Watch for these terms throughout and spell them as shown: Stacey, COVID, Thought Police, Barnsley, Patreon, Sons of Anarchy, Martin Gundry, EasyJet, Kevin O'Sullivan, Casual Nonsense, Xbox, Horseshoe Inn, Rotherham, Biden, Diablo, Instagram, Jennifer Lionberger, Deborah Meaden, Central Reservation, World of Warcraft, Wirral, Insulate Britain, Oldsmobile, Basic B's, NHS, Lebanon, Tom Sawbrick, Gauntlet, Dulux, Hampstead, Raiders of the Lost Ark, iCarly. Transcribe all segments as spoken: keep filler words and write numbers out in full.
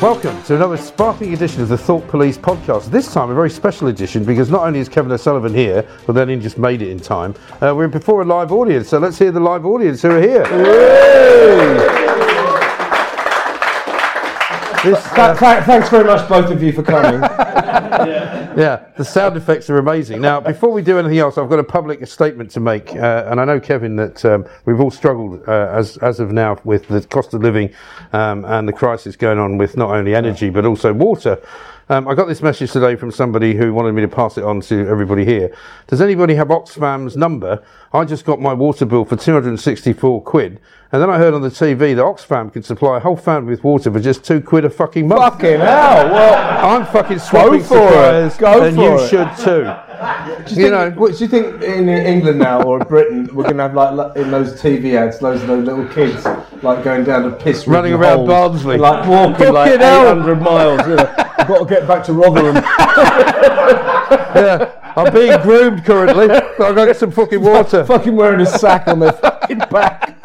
Welcome to another sparkling edition of the Thought Police podcast. This time a very special edition because not only is Kevin O'Sullivan here, but then he just made it in time, uh, we're before a live audience, so let's hear the live audience who are here. this, uh, th- thanks very much both of you for coming. yeah. yeah, the sound effects are amazing. Now, before we do anything else, I've got a public statement to make, uh, and I know, Kevin, that um, we've all struggled uh, as as of now with the cost of living um, and the crisis going on with not only energy but also water. Um, I got this message today from somebody who wanted me to pass it on to everybody here. Does anybody have Oxfam's number? I just got my water bill for two hundred sixty-four quid. And then I heard on the T V that Oxfam could supply a whole family with water for just two quid a fucking month. Fucking hell. Well, I'm fucking swapping suppliers. Go for it. Go for it. And you should too. Do you, you think, know, do you think in England now or Britain we're going to have like in those T V ads, loads of those little kids like going down to piss, running around Barnsley, like walking like eight hundred miles? You know, I've got to get back to Rotherham. yeah, I'm being groomed currently. So I've got to get some fucking water. Fucking wearing a sack on their fucking back.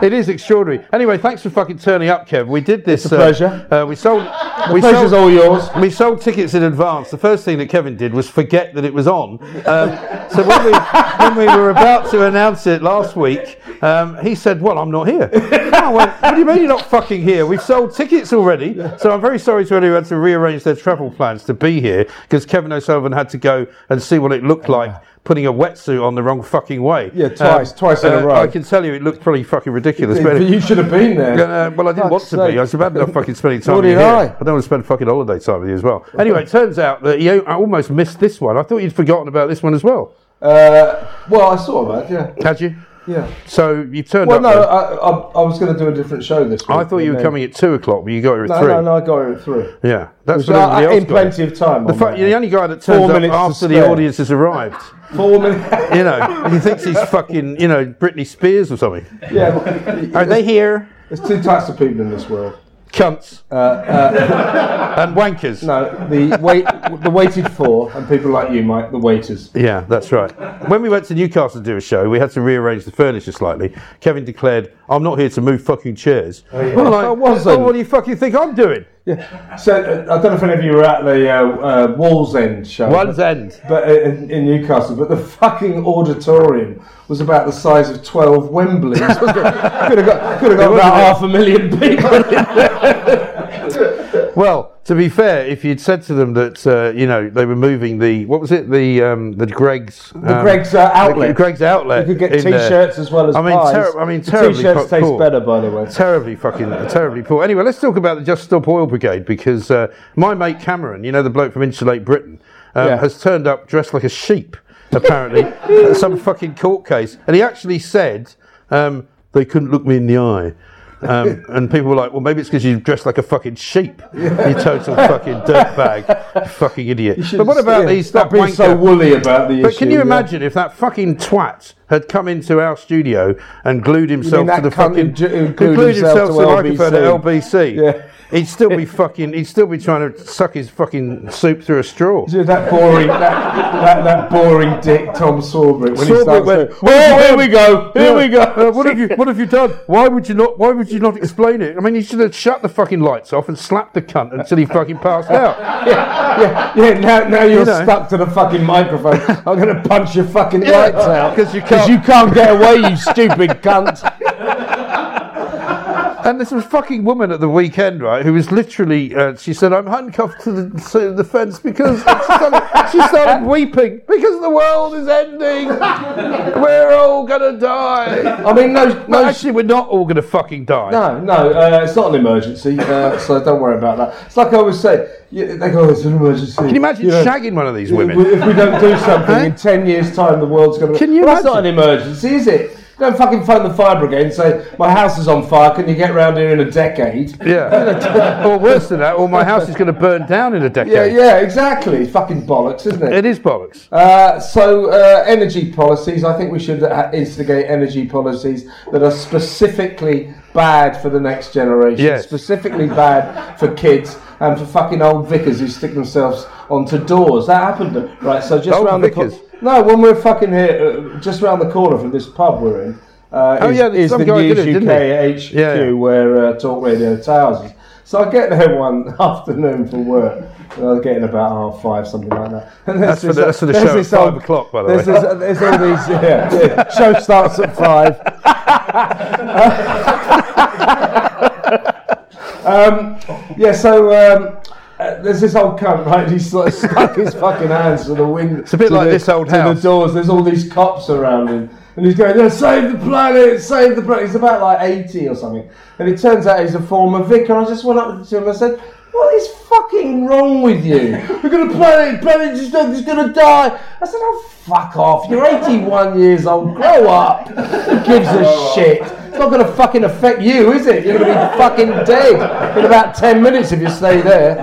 It is extraordinary. Anyway, thanks for fucking turning up, Kev. We did this. It's a uh, pleasure. Uh, we sold. The we pleasure's sold, all yours. We sold tickets in advance. The first thing that Kevin did was forget that it was on. Um, so when we when we were about to announce it last week, um, he said, "Well, I'm not here." And I went, "What do you mean you're not fucking here? We've sold tickets already." So I'm very sorry to anyone who had to rearrange their travel plans to be here because Kevin O'Sullivan had to go and see what it looked like putting a wetsuit on the wrong fucking way. Yeah, twice, um, twice in uh, a row. I can tell you it looked pretty fucking ridiculous. But you should have been there. Uh, well, I didn't want to be. I was about to fucking spending time with you. I? I don't want to spend fucking holiday time with you as well. Anyway, it turns out that you I almost missed this one. I thought you'd forgotten about this one as well. Uh, well, I sort of had, yeah. Had you? Yeah. So you turned well, up... Well, no, I, I, I was going to do a different show this week. I thought you were then. coming at two o'clock, but you got here at no, three. No, no, I got here at three. Yeah. That's what I, else in got plenty of time. The, fa- the only guy that turns up after the audience has arrived. Four minutes. You know, he thinks he's fucking, you know, Britney Spears or something. Yeah. Well, are they here? There's two types of people in this world. Cunts. Uh, uh, and wankers. No, the wait, the waited for, and people like you, Mike, the waiters. Yeah, that's right. When we went to Newcastle to do a show, we had to rearrange the furniture slightly. Kevin declared, "I'm not here to move fucking chairs." Oh, yeah. Well, like, I wasn't. Oh, what do you fucking think I'm doing? Yeah. So, uh, I don't know if any of you were at the uh, uh, Walls End show. Walls End. But in, in Newcastle, but the fucking auditorium was about the size of twelve Wembleys. could have got, could have got about it? half a million people in there. Well, to be fair, if you'd said to them that uh, you know they were moving the what was it the um, the Greggs um, the Greggs uh, outlet the Greggs outlet, you could get T-shirts there. as well as I mean, pies. Ter- I mean, the terribly T-shirts po- taste poor. better, by the way. Terribly fucking terribly poor. Anyway, let's talk about the Just Stop Oil Brigade because uh, my mate Cameron, you know the bloke from Insulate Britain, um, yeah. has turned up dressed like a sheep, apparently, at some fucking court case, and he actually said um, they couldn't look me in the eye. Um, and people were like, well, maybe it's because you dressed like a fucking sheep, yeah. you total fucking dirtbag, you fucking idiot. You but what about yeah, these? Stop that being wanker. so woolly about the but issue. But can you yeah. imagine if that fucking twat had come into our studio and glued himself to the fucking, glued, glued himself to the microphone at L B C? Yeah. He'd still be fucking. He'd still be trying to suck his fucking soup through a straw. That boring, that, that, that boring dick, Tom Sawbrick. When Sawbrick he went, to, well, here we go, here yeah. we go. Uh, what have you? What have you done? Why would you not? Why would you not explain it? I mean, you should have shut the fucking lights off and slapped the cunt until he fucking passed out. yeah, yeah, yeah. Now, now you're you know. stuck to the fucking microphone. I'm going to punch your fucking yeah, lights out because you can't. You can't get away, you stupid cunt. And there's a fucking woman at the weekend, right, who was literally, uh, she said, I'm handcuffed to the, to the fence because, she started, she started weeping, because the world is ending. We're all going to die. I mean, no, no. Actually, we're not all going to fucking die. No, no, uh, it's not an emergency, uh, so don't worry about that. It's like I always say, yeah, they go, oh, it's an emergency. Can you imagine you know, shagging one of these women? If we don't do something, eh? in ten years' time, the world's going to... Can you well, imagine? That's not an emergency, is it? Don't fucking phone the fire brigade and say, my house is on fire, can you get round here in a decade? Yeah. Or worse than that, or my house is going to burn down in a decade. Yeah, yeah, exactly. Fucking bollocks, isn't it? It is bollocks. Uh, so, uh, energy policies. I think we should instigate energy policies that are specifically bad for the next generation. Yes. Specifically bad for kids and for fucking old vicars who stick themselves onto doors. That happened. Right, so just round the corner. No, when we're fucking here, uh, just round the corner from this pub we're in, uh, oh, is, yeah, is the News it, U K H Q, yeah, yeah, where uh, Talk Radio Towers is. So I get there one afternoon for work, and I was getting about half five, something like that. And that's, this, for the, that's for the show at five old, o'clock, by the there's way. This, there's all these, yeah, yeah, show starts at five. um, yeah, so... Um, Uh, there's this old cunt, right? He's sort of stuck his fucking hands to the window. It's a bit like the, this old house. To the doors. There's all these cops around him, and he's going, yeah, "Save the planet! Save the planet!" He's about like eighty or something, and it turns out he's a former vicar. I just went up to him and I said, "What is fucking wrong with you? We're gonna planet, planet just is gonna die." I said, "Oh fuck off! You're eighty-one years old. Grow up. Who gives a shit?" It's not going to fucking affect you, is it? You're going to be fucking dead in about ten minutes if you stay there.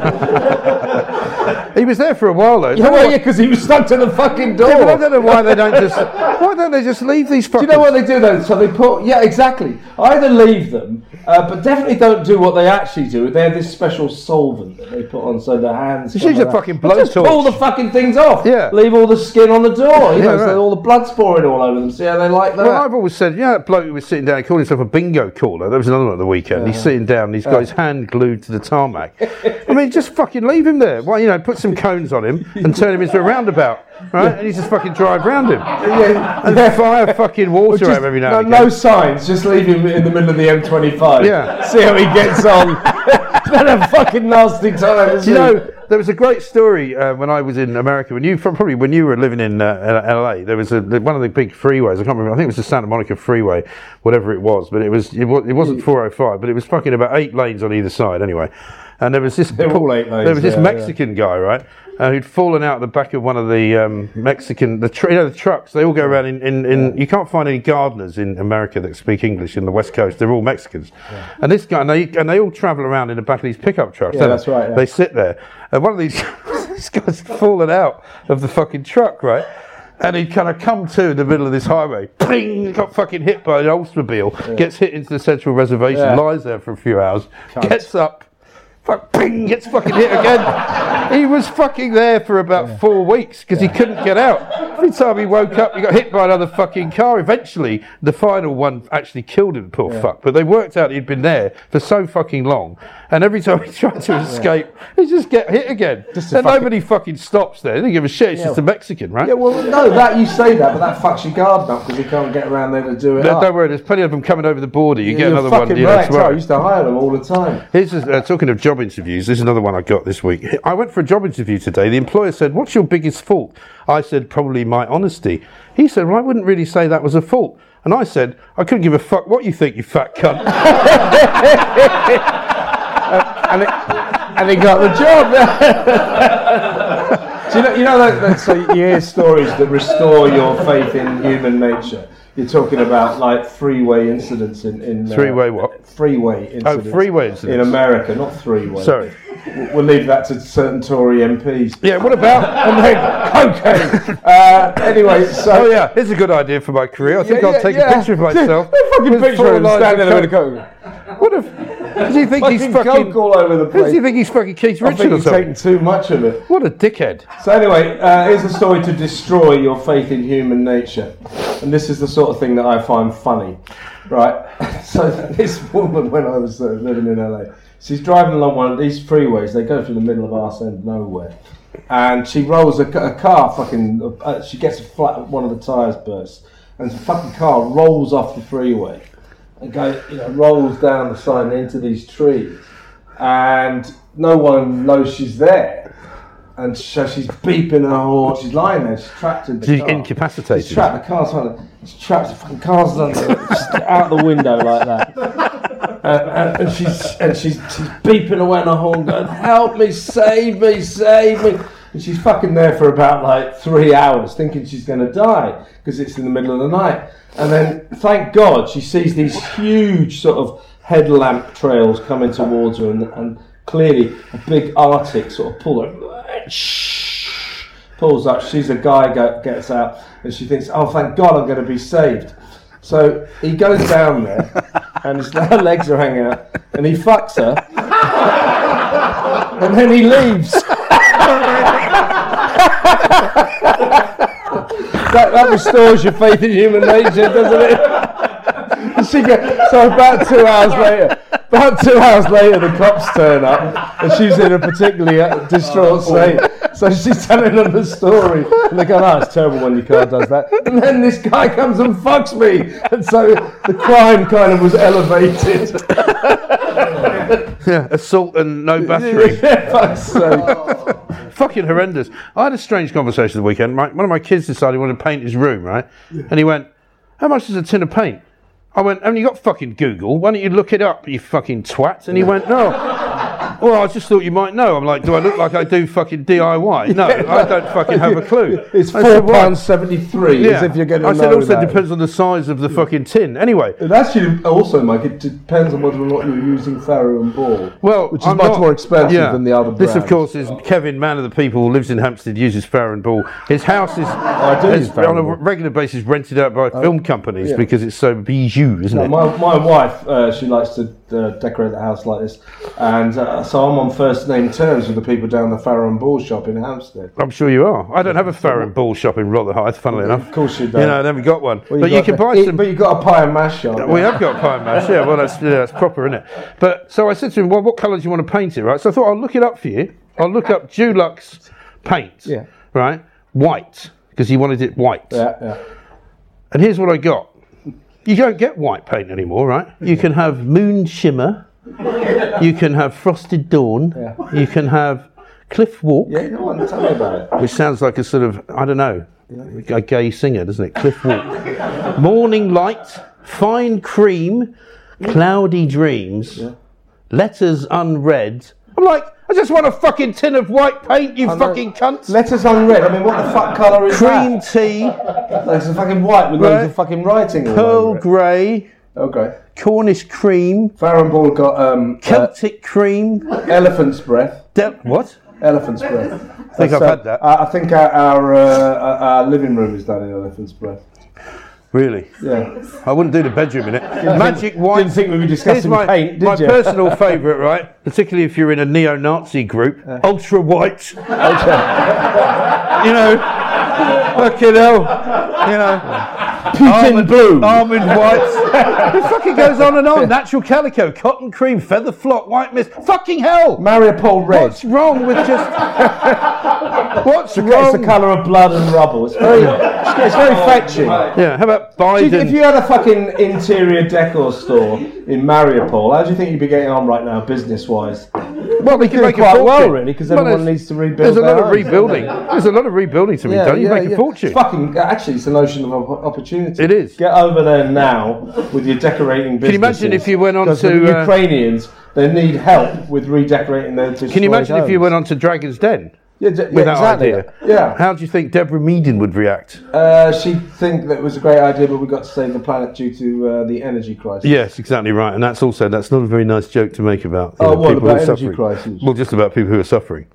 He was there for a while, though. Yeah, well, yeah, because he was stuck to the fucking door. Yeah, but I don't know why they don't just... Why don't they just leave these fucking... Do you know what they do, though? So they put... Yeah, exactly. Either leave them, uh, but definitely don't do what they actually do. They have this special solvent that they put on so their hands... It's usually a fucking blowtorch. Just pull the fucking things off. Yeah. Leave all the skin on the door. You yeah, know, right. So all the blood's pouring all over them. See how they like that? Well, I've always said, yeah, that bloke who was sitting down... Called himself a bingo caller. That was another one at the weekend. Yeah. He's sitting down and he's got his hand glued to the tarmac. I mean, just fucking leave him there. Well, you know, put some cones on him and turn him into a roundabout, right? And he's just fucking drive round him. Yeah. And fire fucking water just, at him every now no, and again. No signs, just leave him in the middle of the M twenty-five. Yeah. See how he gets on. It's been a fucking nasty time, isn't you it? Know, there was a great story uh, when I was in America. When you from probably when you were living in uh, L A, there was a, one of the big freeways. I can't remember. I think it was the Santa Monica freeway, whatever it was. But it was it, was, it wasn't four oh five, but it was fucking about eight lanes on either side anyway. And there was this They're all eight lanes, there was this yeah, Mexican yeah. guy, right, uh, who'd fallen out the back of one of the um, Mexican the tr- you know the trucks. They all go around in, in, in you can't find any gardeners in America that speak English in the West Coast. They're all Mexicans, yeah. And this guy and they and they all travel around in the back of these pickup trucks. Yeah, that's right. Yeah. They sit there. And one of these this guy's fallen out of the fucking truck, right? And he'd kind of come to in the middle of this highway, ping, got fucking hit by an Oldsmobile, yeah. Gets hit into the Central Reservation, yeah. Lies there for a few hours, Cunt. Gets up, fuck, ping, gets fucking hit again. He was fucking there for about yeah. four weeks because yeah. he couldn't get out. Every time he woke up, he got hit by another fucking car. Eventually, the final one actually killed him, poor yeah. fuck. But they worked out he'd been there for so fucking long. And every time he tried to escape, yeah. he just get hit again. And fucking nobody fucking stops there. They don't give a shit. It's yeah. just a Mexican, right? Yeah, well, no, that you say that, but that fucks your garden up because you can't get around there to do it. No, don't worry, there's plenty of them coming over the border. You yeah, get another fucking one. You're fucking right. I used to hire them all the time. Here's just, uh, talking of job interviews. This is another one I got this week. I went for a job interview today. The employer said, "What's your biggest fault?" I said, "Probably my honesty." He said, "Well, I wouldn't really say that was a fault." And I said, "I couldn't give a fuck what you think, you fat cunt." uh, and, it, and he got the job. Do you know, you know that, that, so you hear stories that restore your faith in human nature. You're talking about like freeway incidents in... in uh, Three-way what? Freeway incidents. Oh, freeway incidents. In America, not three-way. Sorry. We'll leave that to certain Tory M Ps. Yeah, what about... and then, okay. Uh, anyway, so... Oh, yeah, it's a good idea for my career. I think yeah, I'll yeah, take yeah. a picture of myself. No fucking picture of him standing there with a coat. What if... Does he think fucking he's fucking... all over the place. Does he think he's fucking Keith Richards or something? I think he's taking too much of it. What a dickhead. So anyway, uh, here's a story to destroy your faith in human nature. And this is the sort of thing that I find funny, right? So this woman, when I was uh, living in L A, she's driving along one of these freeways. They go through the middle of arse end nowhere, and she rolls a, a car. Fucking, uh, she gets a flat. One of the tires bursts, and the fucking car rolls off the freeway. and goes, you know, rolls down the side and into these trees, and no one knows she's there. And so she's beeping her horn. She's lying there. She's trapped in the she's car. She's incapacitated. She's trapped. The car's under. She's trapped. The fucking car's under. She's out the window like that. And, and, and she's and she's she's beeping away on her horn, going, "Help me! Save me! Save me!" And she's fucking there for about like three hours, thinking she's going to die because it's in the middle of the night. And then, thank God, she sees these huge sort of headlamp trails coming towards her, and, and clearly a big Arctic sort of puller. Pulls up, she's a guy, go, gets out, and she thinks, oh, thank God I'm going to be saved. So he goes down there, and his legs are hanging out, and he fucks her, and then he leaves. that, that restores your faith in human nature, doesn't it? she go, so about two hours later, About two hours later, the cops turn up, and she's in a particularly distraught state. So she's telling them the story, and they go, "Oh, it's terrible when your car does that." And then this guy comes and fucks me, and so the crime kind of was elevated. Yeah, assault and no battery. Yeah, fuck's sake. Fucking horrendous. I had a strange conversation the weekend. One of my kids decided he wanted to paint his room, right? And he went, "How much is a tin of paint?" I went, haven't you got fucking Google? Why don't you look it up, you fucking twat? And he went, no. Well, I just thought you might know. I'm like, do I look like I do fucking D I Y? No, I don't fucking have a clue. It's four pounds seventy-three, yeah. As if you're going to know I said, also that. Depends on the size of the fucking tin. Anyway. It actually also, Mike, it depends on whether or not you're using Farrow and Ball, well, which is I'm much not, more expensive yeah. than the other brands. This, of course, is Kevin, man of the people, lives in Hampstead, uses Farrow and Ball. His house is, I do is on a regular basis rented out by oh, film companies yeah. because it's so bijou. Isn't no, it? My, my wife, uh, she likes to uh, decorate the house like this, and uh, so I'm on first name terms with the people down the Farrow and Ball shop in Hampstead. I'm sure you are. I don't have a Farrow and Ball shop in Rotherham, funnily yeah, enough. Of course you don't. You know, then we got one. Well, but you, you can the, buy it, some. But you've got a pie and mash shop. Yeah, we have got pie and mash. Yeah, well that's yeah, that's proper, isn't it? But so I said to him, well, what colour do you want to paint it? Right. So I thought I'll look it up for you. I'll look up Dulux paint. Yeah. Right. White, because he wanted it white. Yeah. Yeah. And here's what I got. You don't get white paint anymore, right? You can have moon shimmer, you can have frosted dawn, yeah. You can have cliff walk. Yeah, no one tell me about it. Which sounds like a sort of, I don't know, a gay singer, doesn't it? Cliff walk. Morning light, fine cream, cloudy dreams, yeah. Letters unread. I'm like, I just want a fucking tin of white paint, you fucking cunts. Letters unread. I mean, what the fuck colour is cream that? Cream tea. That's a fucking white with loads of fucking writing. Pearl grey. Okay. Cornish cream. Farrenball got um. Celtic uh, cream. Elephant's breath. De- what? Elephant's breath. I think That's, I've uh, had that. I, I think our our, uh, our living room is done in elephant's breath. Really? Yeah. I wouldn't do the bedroom in it. Magic think, white. Didn't think we were discussing my, paint, did my you? My personal favourite, right? Particularly if you're in a neo-Nazi group. Uh, ultra white. Ultra. You know, fucking hell. You know. Putin blue. Almond white. It fucking goes on and on. Natural calico, cotton cream, feather flock, white mist. Fucking hell. Mariupol red. What's wrong with just... What's it's wrong? It's the colour of blood and rubble. It's very... It's very fetching. Yeah, how about Biden? You, if you had a fucking interior decor store in Mariupol, how do you think you'd be getting on right now, business-wise? Well, we could make quite well, really, because everyone needs to rebuild. There's a lot of rebuilding. There's a lot of rebuilding to be done. You make a fortune. It's fucking, actually, it's a notion of opportunity. It is. Get over there now with your decorating business. Can you imagine if you went on to... the uh, Ukrainians, they need help with redecorating their destroyed homes. Can you imagine if you went on to Dragon's Den? Yeah, d- yeah, exactly. Idea. Yeah. How do you think Deborah Meaden would react? Uh, she'd think that it was a great idea, but we got to save the planet due to uh, the energy crisis. Yes, exactly right. And that's also, that's not a very nice joke to make about oh, know, what, people about who are suffering. Crisis? Well, just about people who are suffering.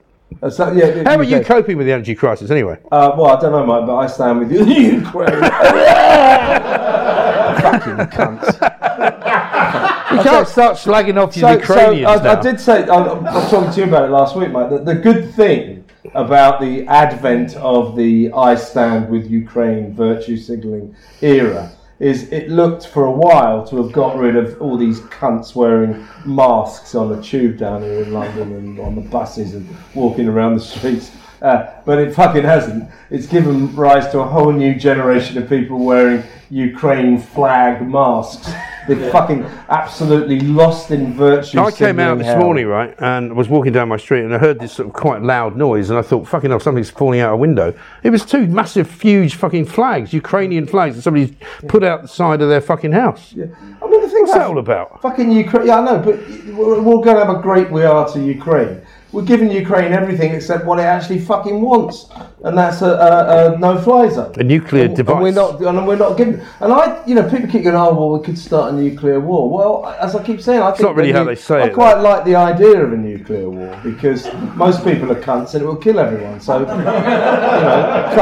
Uh, so, yeah, it, How are you coping with the energy crisis anyway? Uh, well, I don't know, Mike, but I stand with you. Ukraine. Fucking cunts. You I can't start slagging off your so, Ukrainians so I, now. I did say, I, I was talking to you about it last week, Mike, that the good thing about the advent of the I stand with Ukraine virtue signalling era is it looked for a while to have got rid of all these cunts wearing masks on the tube down here in London and on the buses and walking around the streets. Uh, but it fucking hasn't. It's given rise to a whole new generation of people wearing Ukraine flag masks They've yeah. fucking absolutely lost in virtue. I came out this hell. morning, right, and was walking down my street, and I heard this sort of quite loud noise, and I thought, fucking hell, something's falling out a window. It was two massive, huge fucking flags, Ukrainian flags, that somebody's yeah. put out the side of their fucking house. Yeah. I mean, the thing's What's that all about? Fucking Ukraine. Yeah, I know, but we'll go and have a great we are to Ukraine. We're giving Ukraine everything except what it actually fucking wants, and that's a, a, a no-fly zone, a nuclear and, device. And we're not, and we're not giving. And I, you know, people keep going, "Oh, well, we could start a nuclear war." Well, as I keep saying, I it's think not really how nu- they say I it. I quite though. like the idea of a nuclear war because most people are cunts and it will kill everyone. So, you know,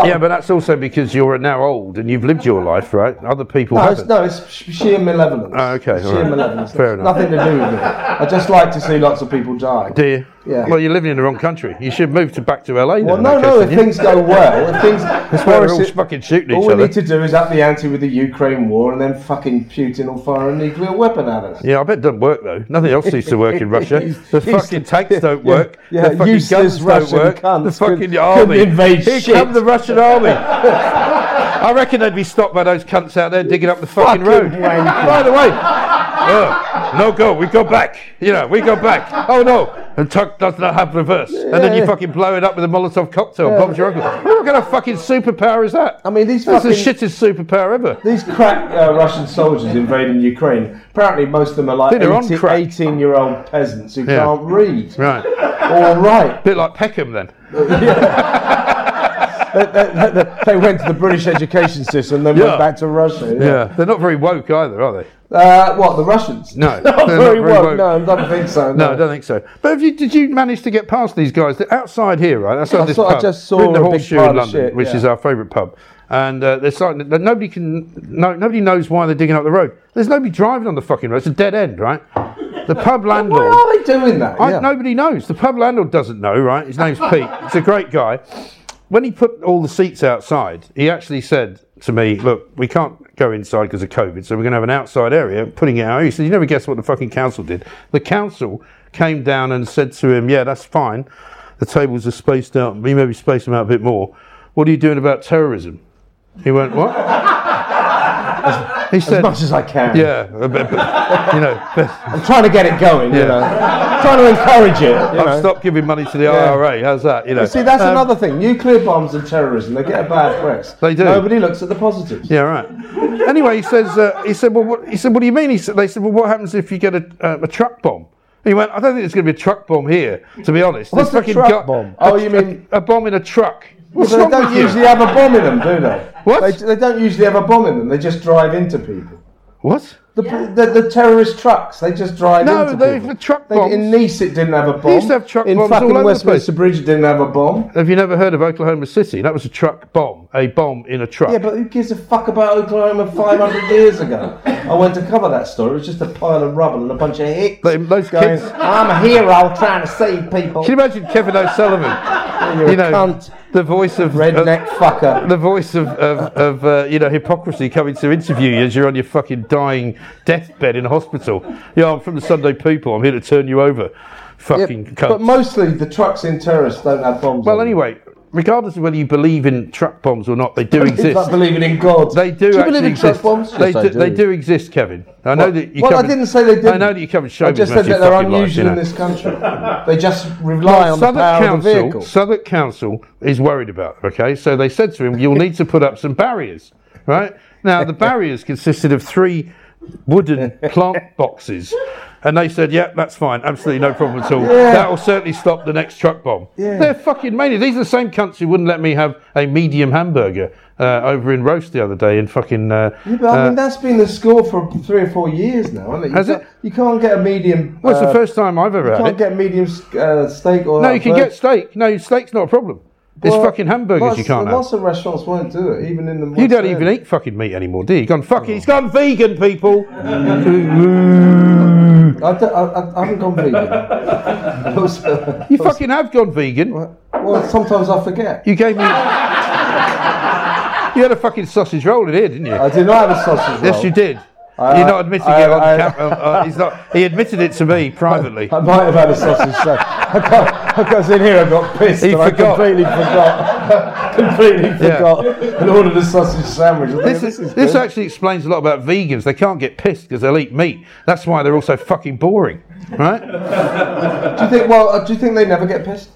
yeah, but that's also because you're now old and you've lived your life, right? Other people no, haven't. It's, no, it's sheer malevolence. Oh, okay, sheer right. malevolence. Fair enough. Nothing to do with it. I just like to see lots of people die. Do you? Yeah. Well, you're living in the wrong country. You should move to back to L A. Well, no, no. If things go well, if things, that's why we're all fucking shooting each other. All we need to do is up the ante with the Ukraine war, and then fucking Putin will fire a nuclear weapon at us. Yeah, I bet it doesn't work though. Nothing else seems to work in Russia. The fucking tanks don't work. Yeah, the fucking guns don't work. The fucking army. Here comes the Russian army. I reckon they'd be stopped by those cunts out there digging up the fucking, fucking road. By the way, uh, no go, we go back. You know, we go back. Oh no, the truck does not have reverse. Yeah, and then you yeah. fucking blow it up with a Molotov cocktail. Yeah. Bob's your uncle. What kind of fucking superpower is that? I mean, these That's fucking... That's the shittest superpower ever. These crack uh, Russian soldiers invading Ukraine, apparently most of them are like eighteen-year-old peasants who yeah. can't read. Right. All right. Bit like Peckham then. They, they, they went to the British education system, then yeah. went back to Russia. Yeah. yeah, they're not very woke either, are they? Uh, what, the Russians? No, not very, not very woke. woke. No, I don't think so. No, no I don't think so. But have you, did you manage to get past these guys? They're outside here, right? Outside I this pub. I just saw We're in the Horseshoe in London, shit, which yeah. is our favourite pub. And uh, they're starting. To, nobody can. No, nobody knows why they're digging up the road. There's nobody driving on the fucking road. It's a dead end, right? The pub landlord. Why are they doing that? I, yeah. Nobody knows. The pub landlord doesn't know, right? His name's Pete. It's a great guy. When he put all the seats outside, he actually said to me, look, we can't go inside because of COVID, so we're going to have an outside area, putting it out. He said, you never guess what the fucking council did. The council came down and said to him, yeah, that's fine. The tables are spaced out. We maybe space them out a bit more. What are you doing about terrorism? He went, what? as, he said, as much as I can. Yeah. But, but, you know, but, I'm trying to get it going, yeah. you know. Trying to encourage it. I've know. stopped giving money to the yeah. I R A. How's that? You know. You see, that's um, another thing. Nuclear bombs and terrorism—they get a bad press. They do. Nobody looks at the positives. Yeah, right. Anyway, he says. Uh, he said. Well, what, he said. What do you mean? He said. They said. Well, what happens if you get a, uh, a truck bomb? And he went. I don't think there's going to be a truck bomb here. To be honest. What's a truck gu- bomb? Oh, a, you mean a, a bomb in a truck? Well, they don't usually have a bomb in them, do they? What? They, they don't usually have a bomb in them. They just drive into people. What? The, yeah. the, the terrorist trucks, they just drive no, into people. No, they've truck bombs. They, in Nice it didn't have a bomb. They used to have truck in bombs all over the place. In fucking Westminster Bridge it didn't have a bomb. Have you never heard of Oklahoma City? That was a truck bomb. A bomb in a truck. Yeah, but who gives a fuck about Oklahoma five hundred years ago? I went to cover that story. It was just a pile of rubble and a bunch of hicks. They, those going, kids. I'm a hero trying to save people. Can you imagine Kevin O'Sullivan? You're you know, cunt. The voice of redneck uh, fucker. The voice of of, of uh, you know hypocrisy coming to interview you as you're on your fucking dying deathbed in a hospital. Yeah, I'm from the Sunday People. I'm here to turn you over, fucking yep, cunt. But mostly the trucks in terrorists don't have bombs. Well, on anyway. Them. Regardless of whether you believe in truck bombs or not, they do exist. It's like believing in God. They do, do you believe in truck bombs? They, yes, do, do. they do exist, Kevin. I know well, that you. Well, I didn't say they didn't. I know that you come and show me. I just said that they're unusual life, you know. in this country. They just rely well, on Southwark the power Council, of the vehicle. Southwark Council is worried about. Okay, so they said to him, "You'll need to put up some barriers." Right now, the barriers consisted of three wooden plant boxes. And they said, yeah, that's fine. Absolutely no problem at all. Yeah. That will certainly stop the next truck bomb. Yeah. They're fucking maniacs. These are the same cunts who wouldn't let me have a medium hamburger uh, over in Roast the other day in fucking... Uh, yeah, but I uh, mean, that's been the score for three or four years now, hasn't it? You has it? You can't get a medium... Well, it's uh, the first time I've ever had it. You can't get medium uh, steak or... No, you can bird. get steak. No, steak's not a problem. It's well, fucking hamburgers lots, you can't lots have. Lots of restaurants won't do it, even in the... You don't even eat fucking meat anymore, do you? You've gone fucking... It's gone vegan, people! I, I, I haven't gone vegan. You fucking have gone vegan. Well, sometimes I forget. You gave me... You had a fucking sausage roll in here, didn't you? I did not have a sausage roll. Yes, you did. I, You're not admitting I, it on I, camera. uh, he's not, he admitted it to me privately. I, I might have had a sausage sandwich. I got, I got in here, I got pissed, he and forgot. I completely forgot. completely forgot yeah. and ordered a sausage sandwich. This, this, is, this actually explains a lot about vegans. They can't get pissed because they'll eat meat. That's why they're all so fucking boring, right? do you think? Well, uh, do you think they never get pissed?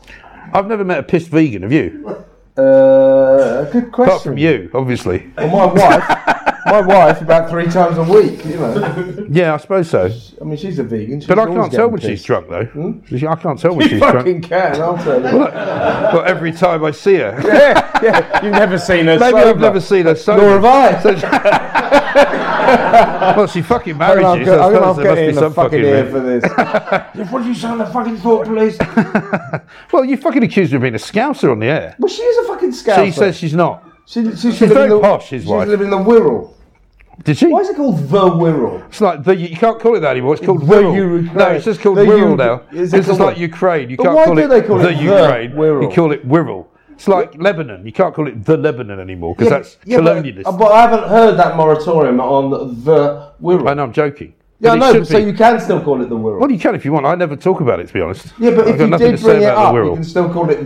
I've never met a pissed vegan. Have you? Uh, good question. Apart from you, obviously. Well, my wife, my wife, about three times a week, you know. Yeah, I suppose so. She, I mean, she's a vegan. She's but I can't tell when pissed. she's drunk, though. Hmm? She, I can't tell when you she's drunk. You fucking can, I'll tell you. Well, every time I see her. Yeah, yeah. You've never seen her sober. Maybe I've never seen her sober. Nor have I. So she, well, she fucking married I'm you, so I suppose there must be some fucking ear for this. What do you say on the fucking Thought Police? Well, you fucking accused her of being a scouser on the air. Well, she is a fucking scouser. She says she's not. She, she she's very the, posh, his she's wife. She's living in the Wirral. Did she? Why is it called the Wirral? It's like the, you can't call it that anymore. It's called Wirral. No, it's just called the Wirral U- now. It's just like Ukraine. You but can't why call, do it they call it the Ukraine. Wirral. You call it Wirral. It's like yeah. Lebanon. You can't call it the Lebanon anymore because yeah, that's yeah, colonialist. But, but I haven't heard that moratorium on the Wirral. I know, I'm joking. Yeah, no, but so you can still call it the Wirral. Well, you can if you want. I never talk about it, to be honest. Yeah, but I've if you did bring it up, you can still call it the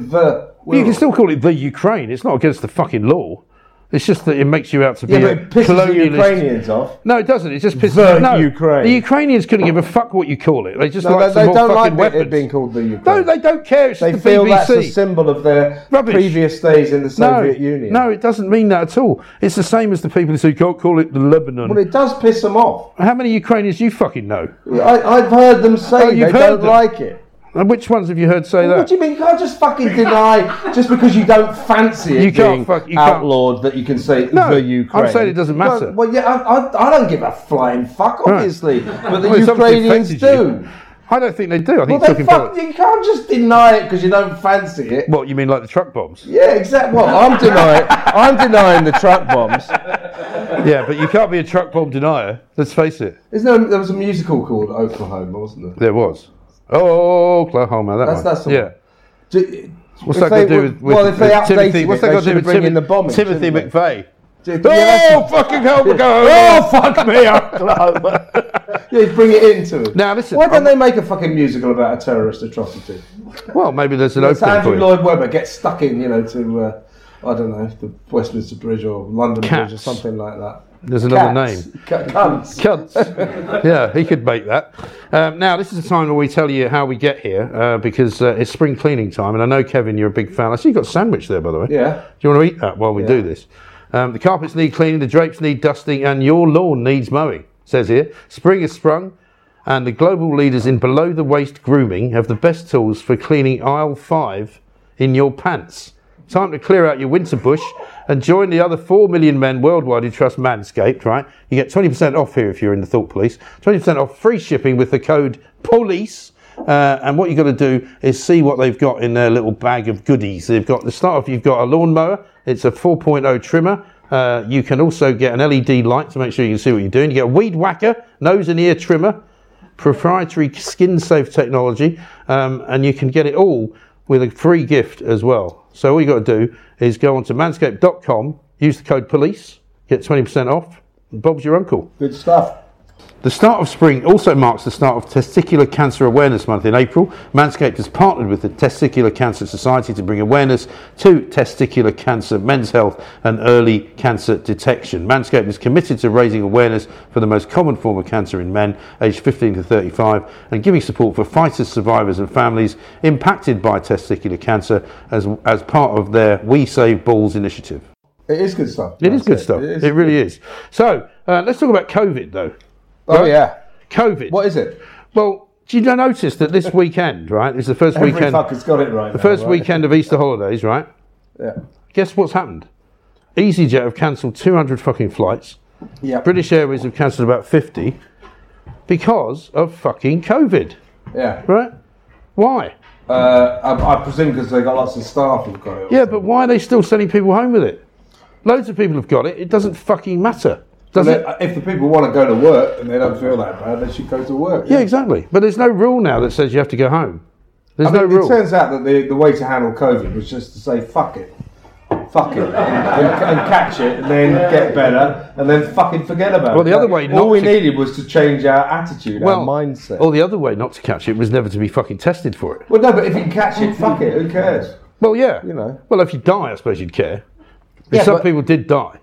Wirral. You can still call it the Ukraine. It's not against the fucking law. It's just that it makes you out to be yeah, but it pisses colonialist. The Ukrainians off. No, it doesn't. It just pisses the no, Ukraine. The Ukrainians couldn't give a fuck what you call it. They just no, like they, they don't like weapons. It being called the Ukraine. No, they don't care. It's they the feel B B C. That's a symbol of their Rubbish. previous days in the Soviet no, Union. No, it doesn't mean that at all. It's the same as the people who say, can't call it the Lebanon. Well, it does piss them off. How many Ukrainians do you fucking know? I, I've heard them say oh, they don't them. like it. And which ones have you heard say well, that? What do you mean? You can't just fucking deny, just because you don't fancy it you can't being fuck, you outlawed, can't. that you can say no, the Ukraine. I'm saying it doesn't matter. Well, well yeah, I, I, I don't give a flying fuck, obviously. Right. But the well, Ukrainians do. You. I don't think they do. I think well, they fuck, you can't just deny it because you don't fancy it. What, you mean like the truck bombs? Yeah, exactly. Well, I'm denying I'm denying the truck bombs. Yeah, but you can't be a truck bomb denier. Let's face it. Isn't there, there was a musical called Oklahoma, wasn't there? There was. Oh, Oklahoma, that that's, one. That's the yeah. Do, what's that got to do with, with, well, if they with Timothy? It, what's that got to do with Tim, the bombing, Timothy McVeigh? Oh, yeah, fucking Oklahoma! Oh, fuck me, Oklahoma! Yeah, bring it into it. Now, listen. Why don't I'm, they make a fucking musical about a terrorist atrocity? Well, maybe there's an opening for it. Andrew Lloyd Webber gets stuck in, you know, to uh, I don't know, the Westminster Bridge or London Cats. Bridge or something like that. There's another Cats. name. C- cunts. Cunts. Yeah, he could make that. Um, now, this is the time where we tell you how we get here, uh, because uh, it's spring cleaning time, and I know, Kevin, you're a big fan. I see you've got a sandwich there, by the way. Yeah. Do you want to eat that while we yeah. do this? Um, the carpets need cleaning, the drapes need dusting, and your lawn needs mowing, says here. Spring has sprung, and the global leaders in below-the-waist grooming have the best tools for cleaning aisle five in your pants. Time to clear out your winter bush and join the other four million men worldwide who trust Manscaped, right? You get twenty percent off here if you're in the Thought Police. twenty percent off free shipping with the code POLICE. Uh, and what you've got to do is see what they've got in their little bag of goodies. They've got, to start off, you've got a lawnmower. It's a four point oh trimmer. Uh, you can also get an L E D light to make sure you can see what you're doing. You get a weed whacker, nose and ear trimmer, proprietary skin-safe technology. Um, and you can get it all with a free gift as well. So all you got to do is go on to manscaped dot com, use the code POLICE, get twenty percent off, and Bob's your uncle. Good stuff. The start of spring also marks the start of Testicular Cancer Awareness Month in April. Manscaped has partnered with the Testicular Cancer Society to bring awareness to testicular cancer, men's health and early cancer detection. Manscaped is committed to raising awareness for the most common form of cancer in men aged fifteen to thirty-five and giving support for fighters, survivors and families impacted by testicular cancer as, as part of their We Save Balls initiative. It is good stuff. It is good stuff. It, is it really good. is. So uh, let's talk about COVID though. Right? Oh, yeah. COVID. What is it? Well, do you notice that this weekend, right, is the first Every weekend... Every fucker's got it right The now, first right? weekend of Easter holidays, right? Yeah. Guess what's happened? EasyJet have cancelled two hundred fucking flights. Yeah. British Airways have cancelled about fifty because of fucking COVID. Yeah. Right? Why? Uh, I, I presume because they got lots of staff who've got it. Yeah, but why are they still sending people home with it? Loads of people have got it. It doesn't fucking matter. Well, if the people want to go to work and they don't feel that bad, they should go to work. Yeah, yeah exactly. But there's no rule now that says you have to go home. There's I mean, no rule. It turns out that the, the way to handle COVID was just to say, fuck it. fuck it, and, and catch it, and then get better, and then fucking forget about well, it. Well, the other like, way not all we to... needed was to change our attitude, well, our mindset. Well, the other way not to catch it was never to be fucking tested for it. Well, no, but if you can catch it, fuck it, who cares? Well, yeah. You know. Well, if you die, I suppose you'd care. Yeah, some but, people did die.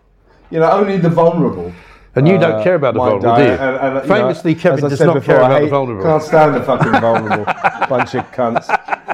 You know, only the vulnerable. And you uh, don't care about the vulnerable, die, do you? And, and, Famously, you know, Kevin does not before, care about the vulnerable. Can't stand the fucking vulnerable. Bunch of cunts.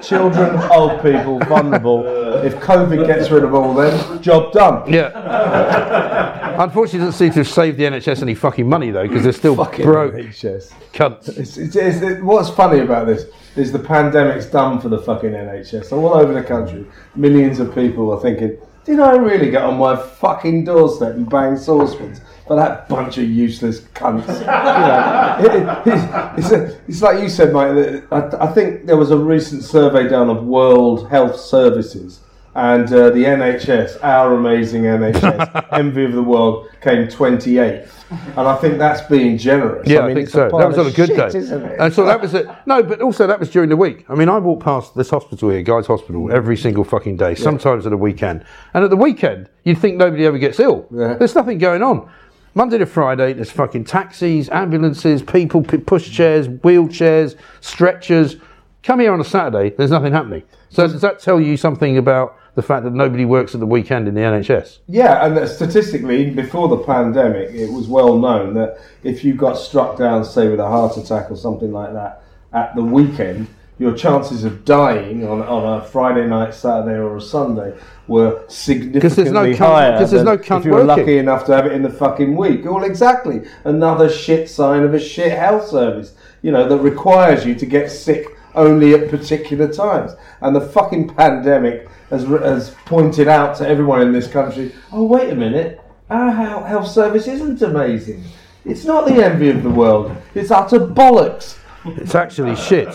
Children, old people, vulnerable. If COVID gets rid of all them, job done. Yeah. Unfortunately, it doesn't seem to have saved the N H S any fucking money, though, because they're still fucking broke N H S. Cunts. It's, it's, it's, it, what's funny about this is the pandemic's done for the fucking N H S. All over the country, millions of people are thinking, did I really get on my fucking doorstep and bang saucepans? But that bunch of useless cunts. You know, it, it, it's, a, it's like you said, mate. I, I think there was a recent survey done of World Health Services and uh, the N H S, our amazing N H S, envy of the world, came twenty-eighth. And I think that's being generous. Yeah, I, mean, I think so. That was on a good shit, day, isn't it? And so that was it. No, but also that was during the week. I mean, I walk past this hospital here, Guy's Hospital, every single fucking day. Sometimes yeah. at a weekend, and at the weekend, you'd think nobody ever gets ill. Yeah. There's nothing going on. Monday to Friday, there's fucking taxis, ambulances, people, pushchairs, wheelchairs, stretchers. Come here on a Saturday, there's nothing happening. So does that tell you something about the fact that nobody works at the weekend in the N H S? Yeah, and statistically, before the pandemic, it was well known that if you got struck down, say, with a heart attack or something like that at the weekend, your chances of dying on, on a Friday night, Saturday or a Sunday were significantly no cunt, higher there's than no cunt if you were working. Lucky enough to have it in the fucking week. Well, exactly. Another shit sign of a shit health service, you know, that requires you to get sick only at particular times. And the fucking pandemic has, has pointed out to everyone in this country, oh, wait a minute, our health service isn't amazing. It's not the envy of the world. It's utter bollocks. It's actually shit.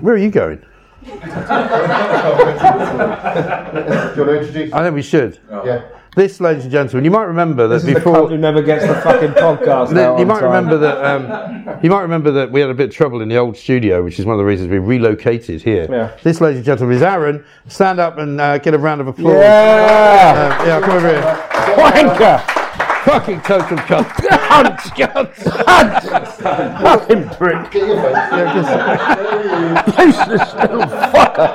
Where are you going? Do you want to introduce? I think we should. Oh. Yeah. This, ladies and gentlemen, you might remember that this is before the cunt who never gets the fucking podcast. Now you might time. remember that. Um, you might remember that we had a bit of trouble in the old studio, which is one of the reasons we relocated here. Yeah. This, ladies and gentlemen, is Aaron. Stand up and uh, get a round of applause. Yeah. Uh, yeah. Come over here. Wanker. Fucking total cunt. Cunt, cunt, cunt. Fucking prick. Useless little fucker.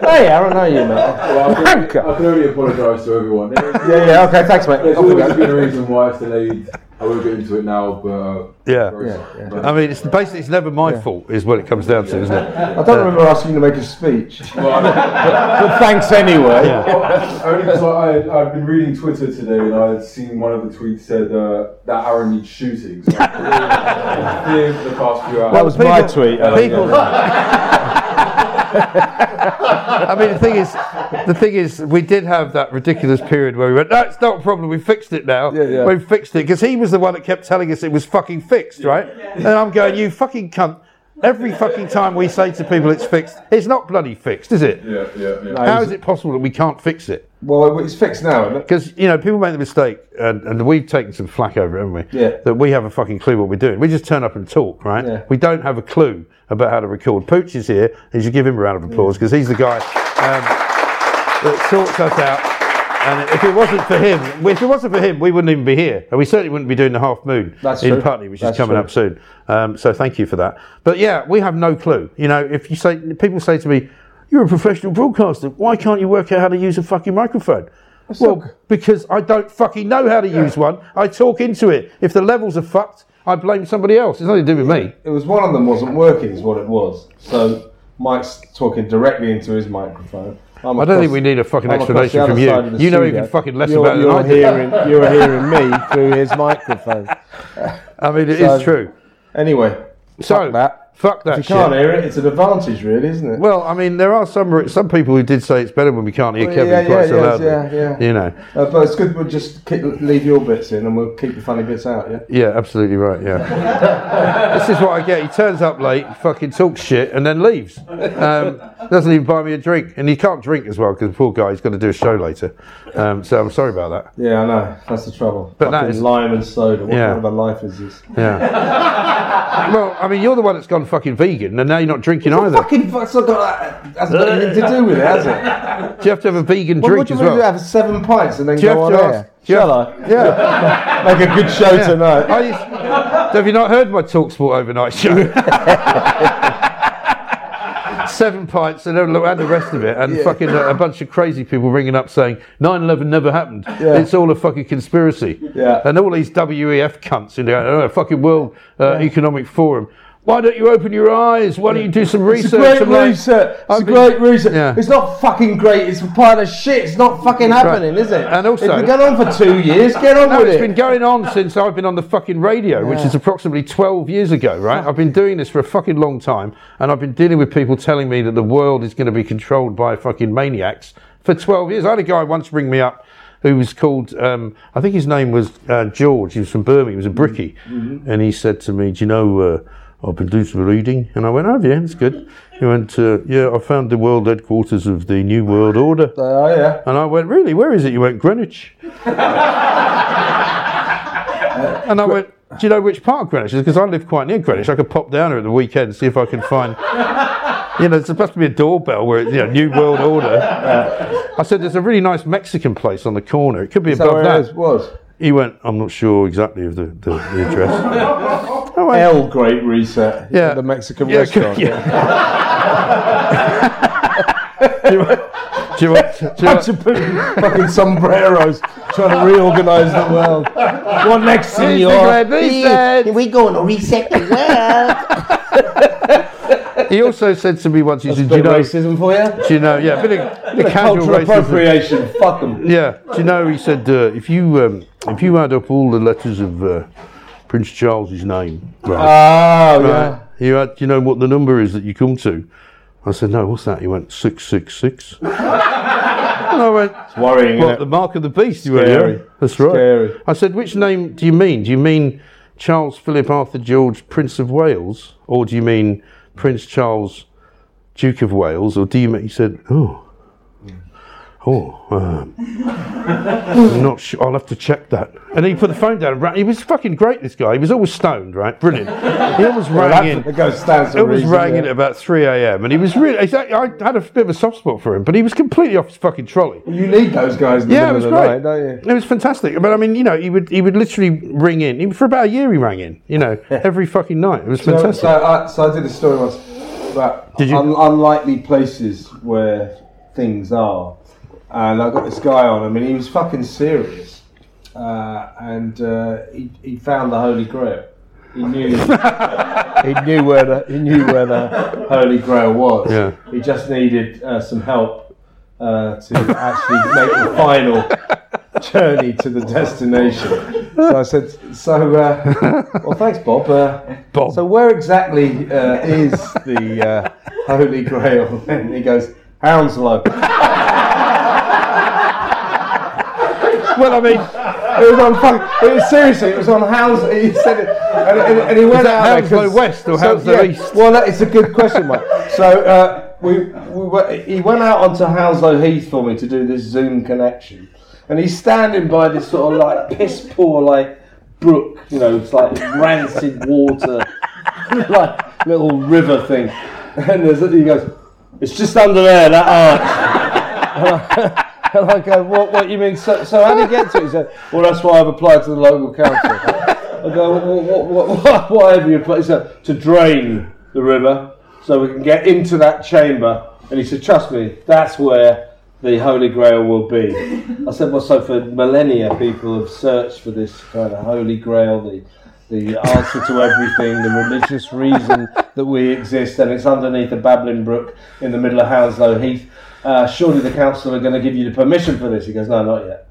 Hey, Aaron, how are you, mate? Well, I, can, I can only apologise to everyone. yeah, yeah, okay, thanks, mate. There's always been a reason why it's delayed. I won't get into it now, but... Uh, yeah. yeah, yeah. I mean, it's basically, it's never my yeah. fault, is what it comes down to, yeah. isn't it? I don't uh, remember asking you to make a speech. Well, but, but thanks anyway. Yeah. Only because I, I've been reading Twitter today, and I'd seen one of the tweets said uh, that Aaron needs shooting. So I've been for the past few hours. That was people, my tweet. Uh, people... Yeah. I mean, the thing is, the thing is, we did have that ridiculous period where we went, no, it's not a problem, we fixed it now. Yeah, yeah. We fixed it, because he was the one that kept telling us it was fucking fixed, right? Yeah, yeah. And I'm going, you fucking cunt. Every fucking time we say to people it's fixed, it's not bloody fixed, is it? Yeah, yeah, yeah. How is it possible that we can't fix it? Well, it's fixed now, isn't it? Because, you know, people make the mistake, and, and we've taken some flack over it, haven't we? Yeah. That we have a fucking clue what we're doing. We just turn up and talk, right? Yeah. We don't have a clue about how to record. Pooch is here, and you should give him a round of applause, because yeah. he's the guy um, that sorts us out. And if it wasn't for him, if it wasn't for him, we wouldn't even be here, and we certainly wouldn't be doing the half moon That's in true. Putney, which That's is coming true. Up soon. Um, so thank you for that. But yeah, we have no clue. You know, if you say people say to me, "You're a professional broadcaster. Why can't you work out how to use a fucking microphone?" That's well, so... because I don't fucking know how to yeah. use one. I talk into it. If the levels are fucked, I blame somebody else. It's nothing to do with me. It was one of them wasn't working, is what it was. So Mike's talking directly into his microphone. I'm I don't across, think we need a fucking I'm explanation from you. You know even fucking less you're, about it than I do. You're hearing me through his microphone. I mean, it so, is true. Anyway, so, fuck that. Fuck that shit. If you shit. can't hear it, it's an advantage, really, isn't it? Well, I mean, there are some some people who did say it's better when we can't hear well, Kevin yeah, quite yeah, so yes, loudly. Yeah, yeah, You know. Uh, but it's good we'll just keep, leave your bits in and we'll keep the funny bits out, yeah? Yeah, absolutely right, yeah. This is what I get. He turns up late, fucking talks shit, and then leaves. Um, doesn't even buy me a drink. And he can't drink as well, because the poor guy, he's going to do a show later. Um, so I'm sorry about that. Yeah, I know. That's the trouble. But fucking that is... lime and soda. What yeah. kind of a life is this? Yeah. Well, I mean, you're the one that's gone fucking vegan, and now you're not drinking it's either. Fucking, it's not got that. Hasn't got anything to do with it, has it? Do you have to have a vegan well, drink as well? What do you well? have? Seven pints and then do go on air. Shall I? Yeah. Make a good show yeah. tonight. I used, have you not heard my TalkSport overnight show? Seven pints and the rest of it, and yeah. fucking a, a bunch of crazy people ringing up saying nine eleven never happened. Yeah. It's all a fucking conspiracy. Yeah. And all these W E F cunts in the fucking World uh, yeah. Economic Forum. Why don't you open your eyes? Why don't you do some research? It's a great I'm research. Like, it's a great research. Yeah. It's not fucking great. It's a pile of shit. It's not fucking happening, right. is it? And also, it's been going on for two years. Get on no, with it's it. It's been going on since I've been on the fucking radio, yeah. which is approximately twelve years ago, right? I've been doing this for a fucking long time, and I've been dealing with people telling me that the world is going to be controlled by fucking maniacs for twelve years. I had a guy once ring me up who was called, um, I think his name was uh, George. He was from Birmingham. He was a brickie. Mm-hmm. And he said to me, do you know... Uh, I've been doing some reading, and I went, oh yeah, it's good. He went, uh, yeah, I found the world headquarters of the New World Order. They are, yeah. And I went, really, where is it? You went, Greenwich. And I went, do you know which part of Greenwich? Because I live quite near Greenwich. I could pop down there at the weekend, see if I can find... You know, there's supposed to be a doorbell where, you know, New World Order. Yeah. I said, there's a really nice Mexican place on the corner. It could be so above that. It was. He went, I'm not sure exactly of the, the, the address. Oh, L great reset. Yeah. At the Mexican yeah, restaurant. Yeah. do you want, do you want, do you want to put fucking sombreros trying to reorganise the world? What next, senor? We're going to reset the world. He also said to me once, he said, do you know racism for you? Do you know, yeah, a bit of, bit of casual racism. Appropriation, fuck them. Yeah. Do you know, he said, uh, if you um, if you add up all the letters of uh, Prince Charles's name. Right. Oh, right. yeah. You had, you know what the number is that you come to? I said, no, what's that? He went, six six six. And I went, it's worrying, what, the mark of the beast? You went, yeah, that's right. Scary. I said, which name do you mean? Do you mean Charles Philip Arthur George, Prince of Wales? Or do you mean Prince Charles, Duke of Wales? Or do you mean, he said, oh, Oh, um, I'm not sure. I'll have to check that. And he put the phone down and ran. He was fucking great, this guy. He was always stoned, right? Brilliant. He always well, rang in. It goes stands for reason, rang yeah. in at about three a.m. And he was really. Exactly, I had a bit of a soft spot for him, but he was completely off his fucking trolley. Well, you need those guys. In the yeah, it was great. Night, don't you? It was fantastic. But I mean, you know, he would he would literally ring in. He, for about a year, he rang in. You know, every fucking night. It was so, fantastic. So I, so I did a story once about un- unlikely places where things are. And I got this guy on. I mean, he was fucking serious, uh, and uh, he he found the Holy Grail. He knew he knew where the he knew where the Holy Grail was. Yeah. He just needed uh, some help uh, to actually make the final journey to the destination. So I said, so uh, well, thanks, Bob. Uh, Bob. So where exactly uh, is the uh, Holy Grail? And he goes, Hounslow. Well, I mean, it was on fucking, it was seriously, it was on Hounslow, he said it, and, and, and he went out there. Hounslow West or Hounslow so, yeah, East? Well, that is a good question, mate. So, uh, we, we were, he went out onto Hounslow Heath for me to do this Zoom connection, and he's standing by this sort of like piss poor, like, brook, you know, it's like rancid water, like, little river thing, and there's, he goes, it's just under there, that arch. And I go, what, what you mean? So, so how do you get to it? He said, well, that's why I've applied to the local council. I go, well, what, what, what, what have you applied? He said, to drain the river so we can get into that chamber. And he said, trust me, that's where the Holy Grail will be. I said, well, so for millennia, people have searched for this kind of Holy Grail, the the answer to everything, the religious reason that we exist, and it's underneath the babbling brook in the middle of Hounslow Heath. Uh, surely the council are going to give you the permission for this. He goes, no, not yet.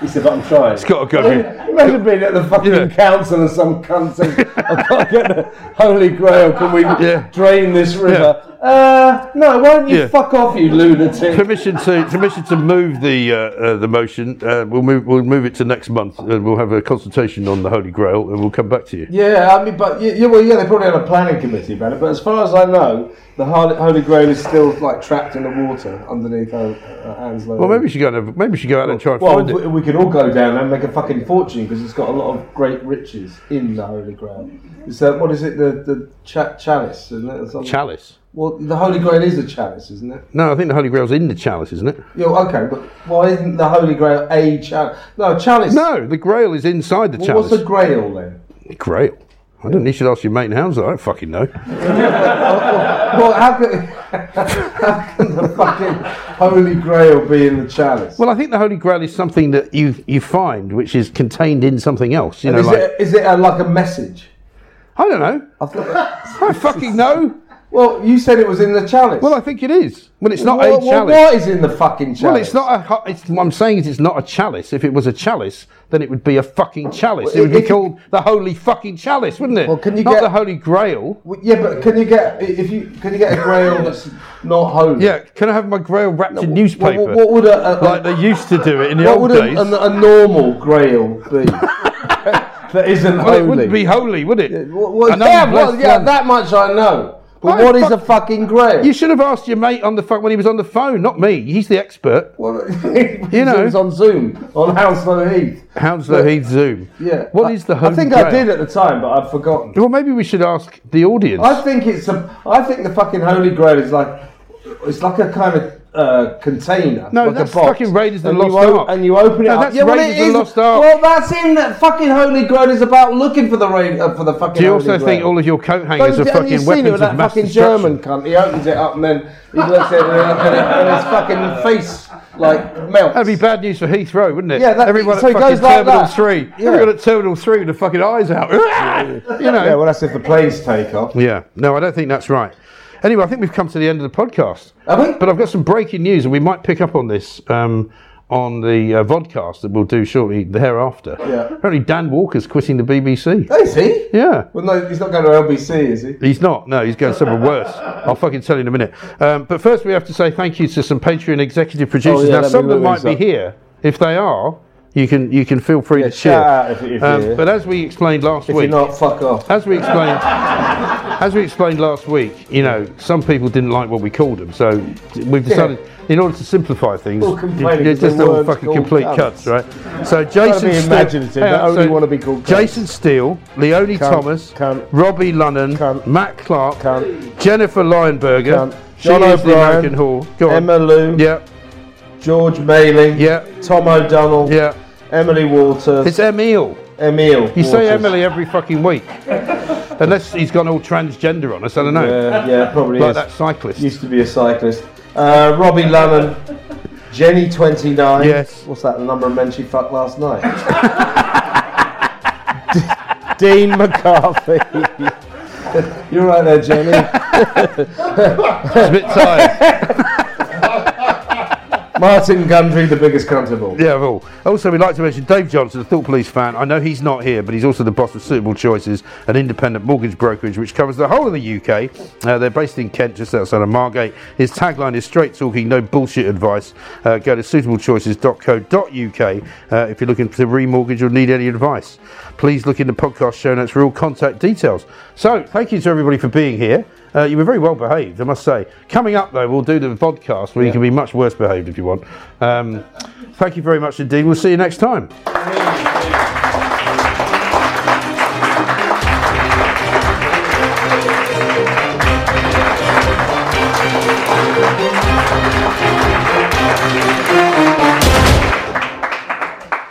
He said, but I'm trying. It's got to go. I mean, imagine being at the fucking yeah. council and some cunt saying, I've got to get the Holy Grail. Can we yeah. drain this river? Yeah. Uh, no, why don't you yeah. fuck off, you lunatic? Permission to permission to move the uh, uh, the motion. Uh, we'll move we'll move it to next month, and we'll have a consultation on the Holy Grail, and we'll come back to you. Yeah, I mean, but yeah, well, yeah, they probably had a planning committee about it. But as far as I know, The Holy Grail is still like trapped in the water underneath Hounslow. Well, maybe we should go and maybe we should go out well, and try and well, find we, it. We could all go down and make a fucking fortune because it's got a lot of great riches in the Holy Grail. So what is it? The the ch- chalice, isn't it? Or something? Chalice. Well, the Holy Grail is a chalice, isn't it? No, I think the Holy Grail's in the chalice, isn't it? Yeah. Okay, but why isn't the Holy Grail a chalice? No, chalice. No, the Grail is inside the well, chalice. What's the Grail then? The Grail. I don't. You should ask your mate in Hounslow. I don't fucking know. Well, how can, how can the fucking Holy Grail be in the chalice? Well, I think the Holy Grail is something that you you find, which is contained in something else. You and know, is, like, it, is it a, like a message? I don't know. I, thought, I fucking know. Well, you said it was in the chalice. Well, I think it is. Well, it's not what, a chalice. What is in the fucking chalice? Well, it's not a... It's, what I'm saying is it's not a chalice. If it was a chalice, then it would be a fucking chalice. Well, it, it would be it, called the Holy fucking Chalice, wouldn't it? Well, can you not get... Not the Holy Grail. Well, yeah, but can you get... If you Can you get a Grail that's not holy? Yeah, can I have my Grail wrapped no, in newspaper? What, what would a, a... Like they used to do it in the old days. What would a, a, a normal Grail be? That isn't well, holy. It wouldn't be holy, would it? Yeah, well, yeah, well, yeah that much I know. But I what is fu- a fucking Grail? You should have asked your mate on the phone when he was on the phone, not me. He's the expert. Well, you know, he was on Zoom on Hounslow Heath. Hounslow Heath Zoom. Yeah. What I, is the Holy I think Grail? I did at the time, but I've forgotten. Well, maybe we should ask the audience. I think it's a. I think the fucking Holy Grail is like, it's like a kind of. Uh, container. No, like that's fucking Raiders of the Lost Ark. O- and you open it no, up. Yeah, well, it is. Lost Ark. Well, that's in that fucking Holy Grail is about looking for the raid uh, for the fucking. Do you also Holy think all of your coat hangers Don't, are fucking weapons it with that of mass fucking German cunt? He opens it up and then he looks at it and, it, and his fucking face like melts. That'd be bad news for Heathrow, wouldn't it? Yeah, that, everyone so at fucking like Terminal that. three. Yeah. Everyone at Terminal three with the fucking eyes out. Yeah, yeah. You know. Yeah, well, that's if the planes take off. Yeah. No, I don't think that's right. Anyway, I think we've come to the end of the podcast. Have we? But I've got some breaking news, and we might pick up on this um, on the uh, vodcast that we'll do shortly thereafter. Yeah. Apparently Dan Walker's quitting the B B C. Is he? Yeah. Well, no, he's not going to L B C, is he? He's not. No, he's going somewhere worse. I'll fucking tell you in a minute. Um, but first we have to say thank you to some Patreon executive producers. Oh, yeah, now, some of them might be here. If they are... You can you can feel free yeah, to cheer. If, if um, but as we explained last if week, you're not, fuck off. As we explained, as we explained last week, you know, some people didn't like what we called them, so we've decided, yeah. in order to simplify things, they're just all fucking complete cunts, right? So Jason, Ste- imaginative, on, only so want to be called Jason Steele, Leonie cunt, Thomas, cunt, Robbie Lunnan, cunt, Matt Clark, cunt, Jennifer Lionberger, John O'Brien, Hall, Emma Lou, yeah, George Mayling, yeah, Tom O'Donnell, yeah. Emily Waters. It's Emil. Emil. You Waters. Say Emily every fucking week. Unless he's gone all transgender on us, I don't know. Yeah, yeah probably like is. Like that cyclist. Used to be a cyclist. Uh, Robbie Lunnan. Jenny twenty-nine. Yes. What's that, the number of men she fucked last night? D- Dean McCarthy. You're right there, Jenny. It's a bit tired. Martin Gundry, the biggest cunt of all. Yeah, of all. Also, we'd like to mention Dave Johnson, a Thought Police fan. I know he's not here, but he's also the boss of Suitable Choices, an independent mortgage brokerage which covers the whole of the U K. Uh, they're based in Kent, just outside of Margate. His tagline is straight talking, no bullshit advice. Uh, go to suitable choices dot co dot uk uh, if you're looking to remortgage or need any advice. Please look in the podcast show notes for all contact details. So, thank you to everybody for being here. Uh, you were very well behaved, I must say. Coming up, though, we'll do the podcast where yeah. you can be much worse behaved if you want. Um, thank you very much indeed. We'll see you next time.